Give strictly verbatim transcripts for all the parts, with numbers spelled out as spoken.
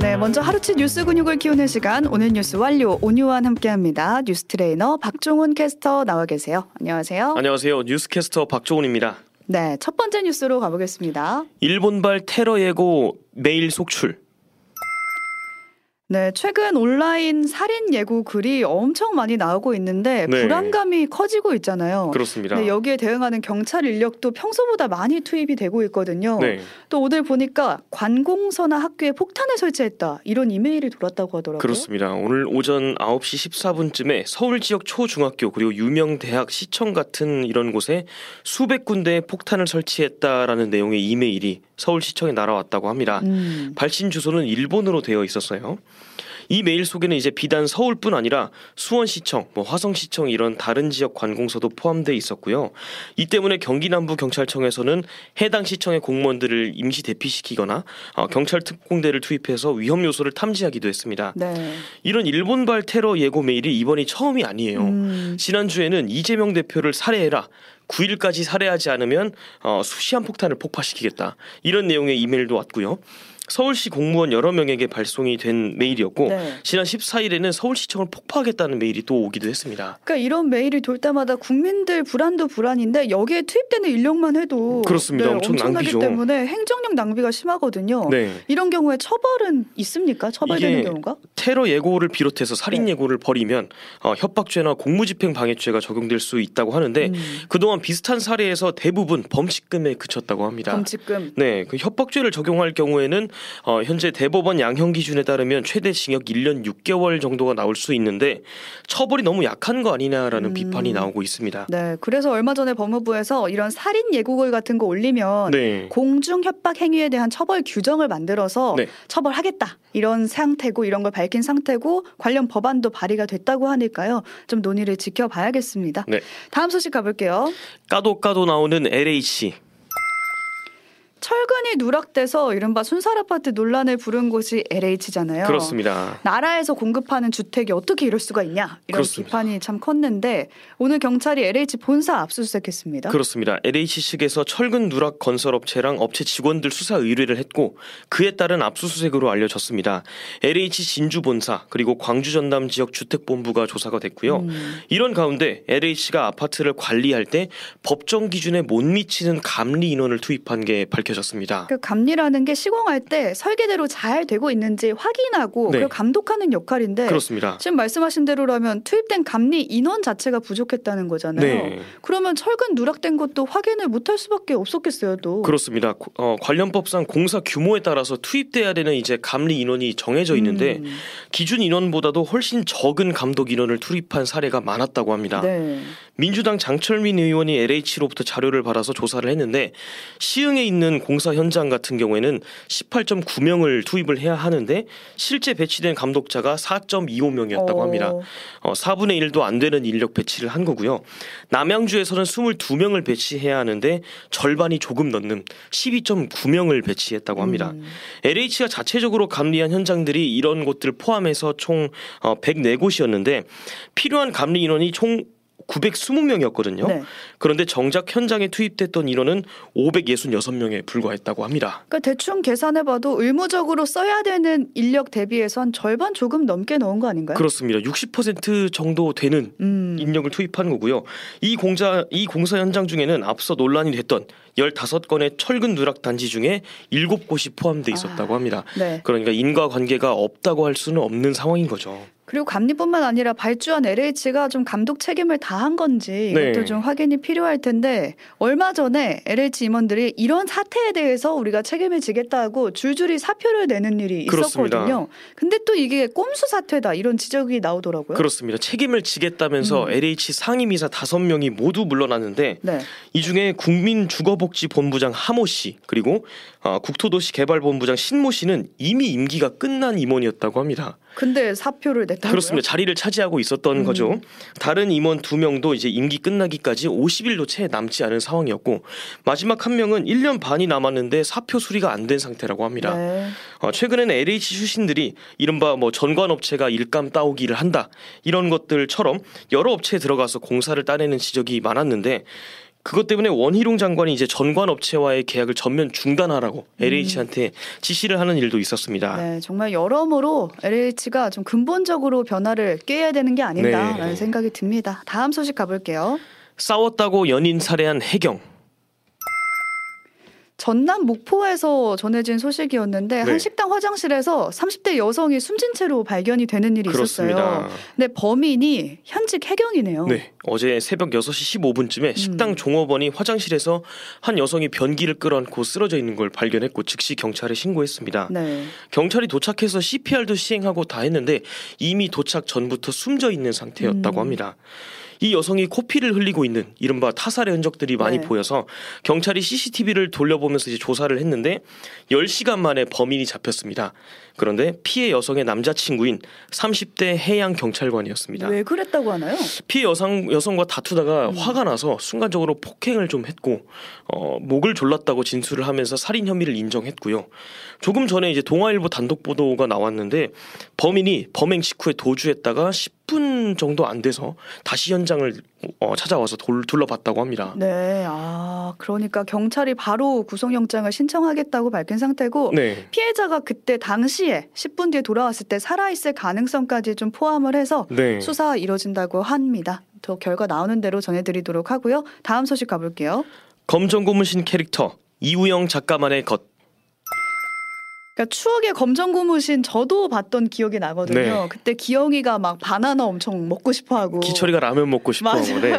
네, 먼저 하루치 뉴스 근육을 키우는 시간, 오늘 뉴스 완료, 오뉴완 함께합니다. 뉴스 트레이너 박종훈 캐스터 나와 계세요. 안녕하세요. 안녕하세요. 뉴스 캐스터 박종훈입니다. 네, 첫 번째 뉴스로 가보겠습니다. 일본발 테러 예고 메일 속출. 네, 최근 온라인 살인 예고 글이 엄청 많이 나오고 있는데 네. 불안감이 커지고 있잖아요. 그렇습니다. 네, 여기에 대응하는 경찰 인력도 평소보다 많이 투입이 되고 있거든요. 네. 또 오늘 보니까 관공서나 학교에 폭탄을 설치했다, 이런 이메일이 돌았다고 하더라고요. 그렇습니다. 오늘 오전 아홉 시 십사 분쯤에 서울 지역 초중학교 그리고 유명 대학, 시청 같은 이런 곳에 수백 군데에 폭탄을 설치했다라는 내용의 이메일이 서울시청에 날아왔다고 합니다. 음. 발신 주소는 일본으로 되어 있었어요. 이 메일 속에는 이제 비단 서울뿐 아니라 수원시청, 뭐 화성시청 이런 다른 지역 관공서도 포함되어 있었고요. 이 때문에 경기남부경찰청에서는 해당 시청의 공무원들을 임시 대피시키거나 어, 경찰 특공대를 투입해서 위험 요소를 탐지하기도 했습니다. 네. 이런 일본발 테러 예고 메일이 이번이 처음이 아니에요. 음. 지난주에는 이재명 대표를 살해해라, 구 일까지 살해하지 않으면 어, 수시한 폭탄을 폭파시키겠다, 이런 내용의 이메일도 왔고요. 서울시 공무원 여러 명에게 발송이 된 메일이었고 네. 지난 십사 일에는 서울시청을 폭파하겠다는 메일이 또 오기도 했습니다. 그러니까 이런 메일이 돌 때마다 국민들 불안도 불안인데 여기에 투입되는 인력만 해도 그렇습니다. 네, 엄청 낭비죠. 엄청나기 때문에 행정력 낭비가 심하거든요. 네. 이런 경우에 처벌은 있습니까? 처벌되는 경우가? 테러 예고를 비롯해서 살인 네. 예고를 벌이면 어, 협박죄나 공무집행방해죄가 적용될 수 있다고 하는데 음. 그동안 비슷한 사례에서 대부분 범칙금에 그쳤다고 합니다. 범칙금. 네, 그 협박죄를 적용할 경우에는 어, 현재 대법원 양형 기준에 따르면 최대 징역 일 년 육 개월 정도가 나올 수 있는데 처벌이 너무 약한 거 아니냐라는 음. 비판이 나오고 있습니다. 네, 그래서 얼마 전에 법무부에서 이런 살인 예고글 같은 거 올리면 네. 공중 협박 행위에 대한 처벌 규정을 만들어서 네. 처벌하겠다, 이런 상태고 이런 걸 밝힌 상태고 관련 법안도 발의가 됐다고 하니까요. 좀 논의를 지켜봐야겠습니다. 네. 다음 소식 가볼게요. 까도 까도 나오는 엘에이치. 철근이 누락돼서 이른바 순살아파트 논란을 부른 곳이 엘에이치잖아요. 그렇습니다. 나라에서 공급하는 주택이 어떻게 이럴 수가 있냐, 이런 그렇습니다. 비판이 참 컸는데 오늘 경찰이 엘에이치 본사 압수수색했습니다. 그렇습니다. 엘에이치 측에서 철근 누락 건설업체랑 업체 직원들 수사 의뢰를 했고 그에 따른 압수수색으로 알려졌습니다. 엘에이치 진주 본사 그리고 광주 전남 지역 주택본부가 조사가 됐고요. 음. 이런 가운데 엘에이치가 아파트를 관리할 때 법정 기준에 못 미치는 감리 인원을 투입한 게 밝혀졌습니다. 그 감리라는 게 시공할 때 설계대로 잘 되고 있는지 확인하고 네. 그걸 감독하는 역할인데 그렇습니다. 지금 말씀하신 대로라면 투입된 감리 인원 자체가 부족했다는 거잖아요. 네. 그러면 철근 누락된 것도 확인을 못할 수밖에 없었겠어요. 또 그렇습니다. 어, 관련법상 공사 규모에 따라서 투입돼야 되는 이제 감리 인원이 정해져 있는데 음. 기준 인원보다도 훨씬 적은 감독 인원을 투입한 사례가 많았다고 합니다. 네. 민주당 장철민 의원이 엘에이치로부터 자료를 받아서 조사를 했는데 시흥에 있는 공사 현장 같은 경우에는 십팔 점 구 명을 투입을 해야 하는데 실제 배치된 감독자가 사 점 이오 명이었다고 어... 합니다. 어, 사분의 일도 안 되는 인력 배치를 한 거고요. 남양주에서는 이십이 명을 배치해야 하는데 절반이 조금 넘는 십이 점 구 명을 배치했다고 합니다. 음... 엘에이치가 자체적으로 감리한 현장들이 이런 곳들 포함해서 총 어, 백사 곳이었는데 필요한 감리 인원이 총 구백이십 명이었거든요. 네. 그런데 정작 현장에 투입됐던 인원은 오백육십육 명에 불과했다고 합니다. 그러니까 대충 계산해봐도 의무적으로 써야 되는 인력 대비해서 한 절반 조금 넘게 넣은 거 아닌가요? 그렇습니다. 육십 퍼센트 정도 되는 음. 인력을 투입한 거고요. 이 공사, 이 공사 현장 중에는 앞서 논란이 됐던 십오 건의 철근 누락 단지 중에 일곱 곳이 포함돼 있었다고 아. 합니다. 네. 그러니까 인과관계가 없다고 할 수는 없는 상황인 거죠. 그리고 감리뿐만 아니라 발주한 엘에이치가 좀 감독 책임을 다한 건지 이것도 네. 좀 확인이 필요할 텐데 얼마 전에 엘에이치 임원들이 이런 사태에 대해서 우리가 책임을 지겠다고 줄줄이 사표를 내는 일이 그렇습니다. 있었거든요. 근데 또 이게 꼼수 사태다, 이런 지적이 나오더라고요. 그렇습니다. 책임을 지겠다면서 음. 엘에이치 상임이사 다섯 명이 모두 물러났는데 네. 이 중에 국민주거복지본부장 하모 씨 그리고 어, 국토도시개발본부장 신모 씨는 이미 임기가 끝난 임원이었다고 합니다. 근데 사표를 냈다고요? 그렇습니다. 자리를 차지하고 있었던 음. 거죠. 다른 임원 두 명도 이제 임기 끝나기까지 오십 일도 채 남지 않은 상황이었고 마지막 한 명은 일 년 반이 남았는데 사표 수리가 안 된 상태라고 합니다. 네. 어, 최근에는 엘에이치 출신들이 이른바 뭐 전관업체가 일감 따오기를 한다, 이런 것들처럼 여러 업체에 들어가서 공사를 따내는 지적이 많았는데 그것 때문에 원희룡 장관이 이제 전관업체와의 계약을 전면 중단하라고 음. 엘에이치한테 지시를 하는 일도 있었습니다. 네, 정말 여러모로 엘에이치가 좀 근본적으로 변화를 꾀해야 되는 게 아닌가라는 네. 생각이 듭니다. 다음 소식 가볼게요. 싸웠다고 연인 살해한 해경. 전남 목포에서 전해진 소식이었는데 네. 한 식당 화장실에서 삼십 대 여성이 숨진 채로 발견이 되는 일이 그렇습니다. 있었어요. 근데 범인이 현직 해경이네요. 네. 어제 새벽 여섯 시 십오 분쯤에 음. 식당 종업원이 화장실에서 한 여성이 변기를 끌어안고 쓰러져 있는 걸 발견했고 즉시 경찰에 신고했습니다. 네. 경찰이 도착해서 씨피알도 시행하고 다 했는데 이미 도착 전부터 숨져 있는 상태였다고 음. 합니다. 이 여성이 코피를 흘리고 있는 이른바 타살의 흔적들이 많이 네. 보여서 경찰이 씨씨티비를 돌려보면서 이제 조사를 했는데 열 시간 만에 범인이 잡혔습니다. 그런데 피해 여성의 남자친구인 삼십 대 해양 경찰관이었습니다. 왜 그랬다고 하나요? 피해 여성, 여성과 다투다가 음. 화가 나서 순간적으로 폭행을 좀 했고 어, 목을 졸랐다고 진술을 하면서 살인 혐의를 인정했고요. 조금 전에 이제 동아일보 단독 보도가 나왔는데 범인이 범행 직후에 도주했다가 십 분 정도 안 돼서 다시 현장을 어, 찾아와서 돌, 둘러봤다고 합니다. 네, 아 그러니까 경찰이 바로 구속영장을 신청하겠다고 밝힌 상태고 네. 피해자가 그때 당시에 십 분 뒤에 돌아왔을 때 살아있을 가능성까지 좀 포함을 해서 네. 수사 이뤄진다고 합니다. 더 결과 나오는 대로 전해드리도록 하고요. 다음 소식 가볼게요. 검정고무신 캐릭터 이우영 작가만의 것. 그러니까 추억의 검정고무신 저도 봤던 기억이 나거든요. 네. 그때 기영이가 막 바나나 엄청 먹고 싶어하고 기철이가 라면 먹고 싶어하고 네.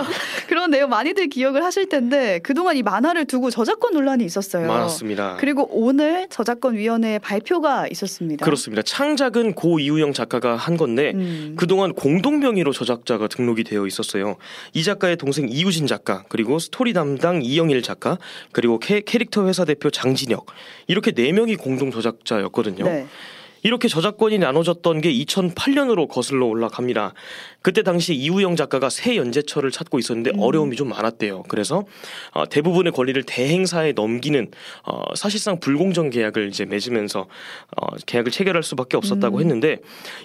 그런 내용 많이들 기억을 하실 텐데 그동안 이 만화를 두고 저작권 논란이 있었어요. 많았습니다. 그리고 오늘 저작권위원회의 발표가 있었습니다. 그렇습니다. 창작은 고 이우영 작가가 한 건데 음. 그동안 공동명의로 저작자가 등록이 되어 있었어요. 이 작가의 동생 이우진 작가 그리고 스토리 담당 이영일 작가 그리고 캐, 캐릭터 회사 대표 장진혁 이렇게 네 명이 공동 저작 였거든요. 네. 이렇게 저작권이 나눠졌던 게 이천팔 년으로 거슬러 올라갑니다. 그때 당시 이우영 작가가 새 연재처를 찾고 있었는데 음. 어려움이 좀 많았대요. 그래서 어, 대부분의 권리를 대행사에 넘기는 어, 사실상 불공정 계약을 이제 맺으면서 어, 계약을 체결할 수밖에 없었다고 음. 했는데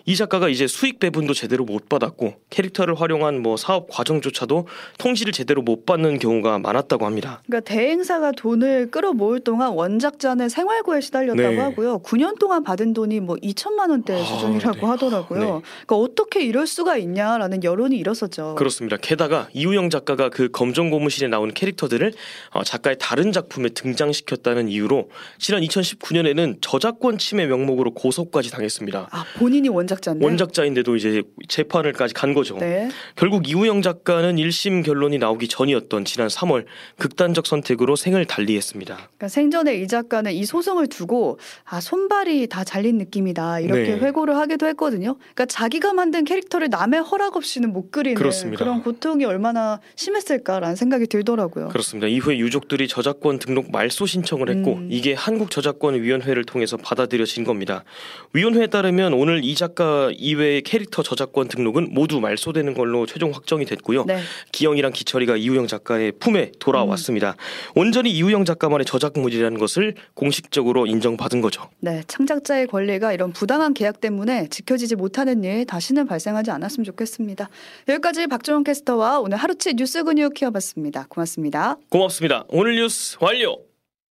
이 작가가 이제 수익 배분도 제대로 못 받았고 캐릭터를 활용한 뭐 사업 과정조차도 통지를 제대로 못 받는 경우가 많았다고 합니다. 그러니까 대행사가 돈을 끌어모을 동안 원작자는 생활고에 시달렸다고 네. 하고요. 구 년 동안 받은 돈이 뭐 이천만 원대 아, 수준이라고 네. 하더라고요. 네. 그러니까 어떻게 이럴 수가 있냐라는 여론이 일었었죠. 그렇습니다. 게다가 이우영 작가가 그 검정고무신에 나온 캐릭터들을 작가의 다른 작품에 등장시켰다는 이유로 지난 이천십구 년에는 저작권 침해 명목으로 고소까지 당했습니다. 아, 본인이 원작자인데? 원작자인데도 이제 재판을까지 간 거죠. 네. 결국 이우영 작가는 일 심 결론이 나오기 전이었던 지난 삼월 극단적 선택으로 생을 달리했습니다. 그러니까 생전에 이 작가는 이 소송을 두고 아, 손발이 다 잘린 느낌 입니다. 이렇게 네. 회고를 하기도 했거든요. 그러니까 자기가 만든 캐릭터를 남의 허락 없이는 못 그리는 그렇습니다. 그런 고통이 얼마나 심했을까라는 생각이 들더라고요. 그렇습니다. 이후에 유족들이 저작권 등록 말소 신청을 했고 음. 이게 한국저작권위원회를 통해서 받아들여진 겁니다. 위원회에 따르면 오늘 이 작가 이외의 캐릭터 저작권 등록은 모두 말소되는 걸로 최종 확정이 됐고요. 네. 기영이랑 기철이가 이우영 작가의 품에 돌아왔습니다. 음. 온전히 이우영 작가만의 저작물이라는 것을 공식적으로 인정받은 거죠. 네, 창작자의 권리가 이런 부당한 계약 때문에 지켜지지 못하는 일 다시는 발생하지 않았으면 좋겠습니다. 여기까지 박종훈 캐스터와 오늘 하루치 뉴스 근육 키워봤습니다. 고맙습니다. 고맙습니다. 오늘 뉴스 완료.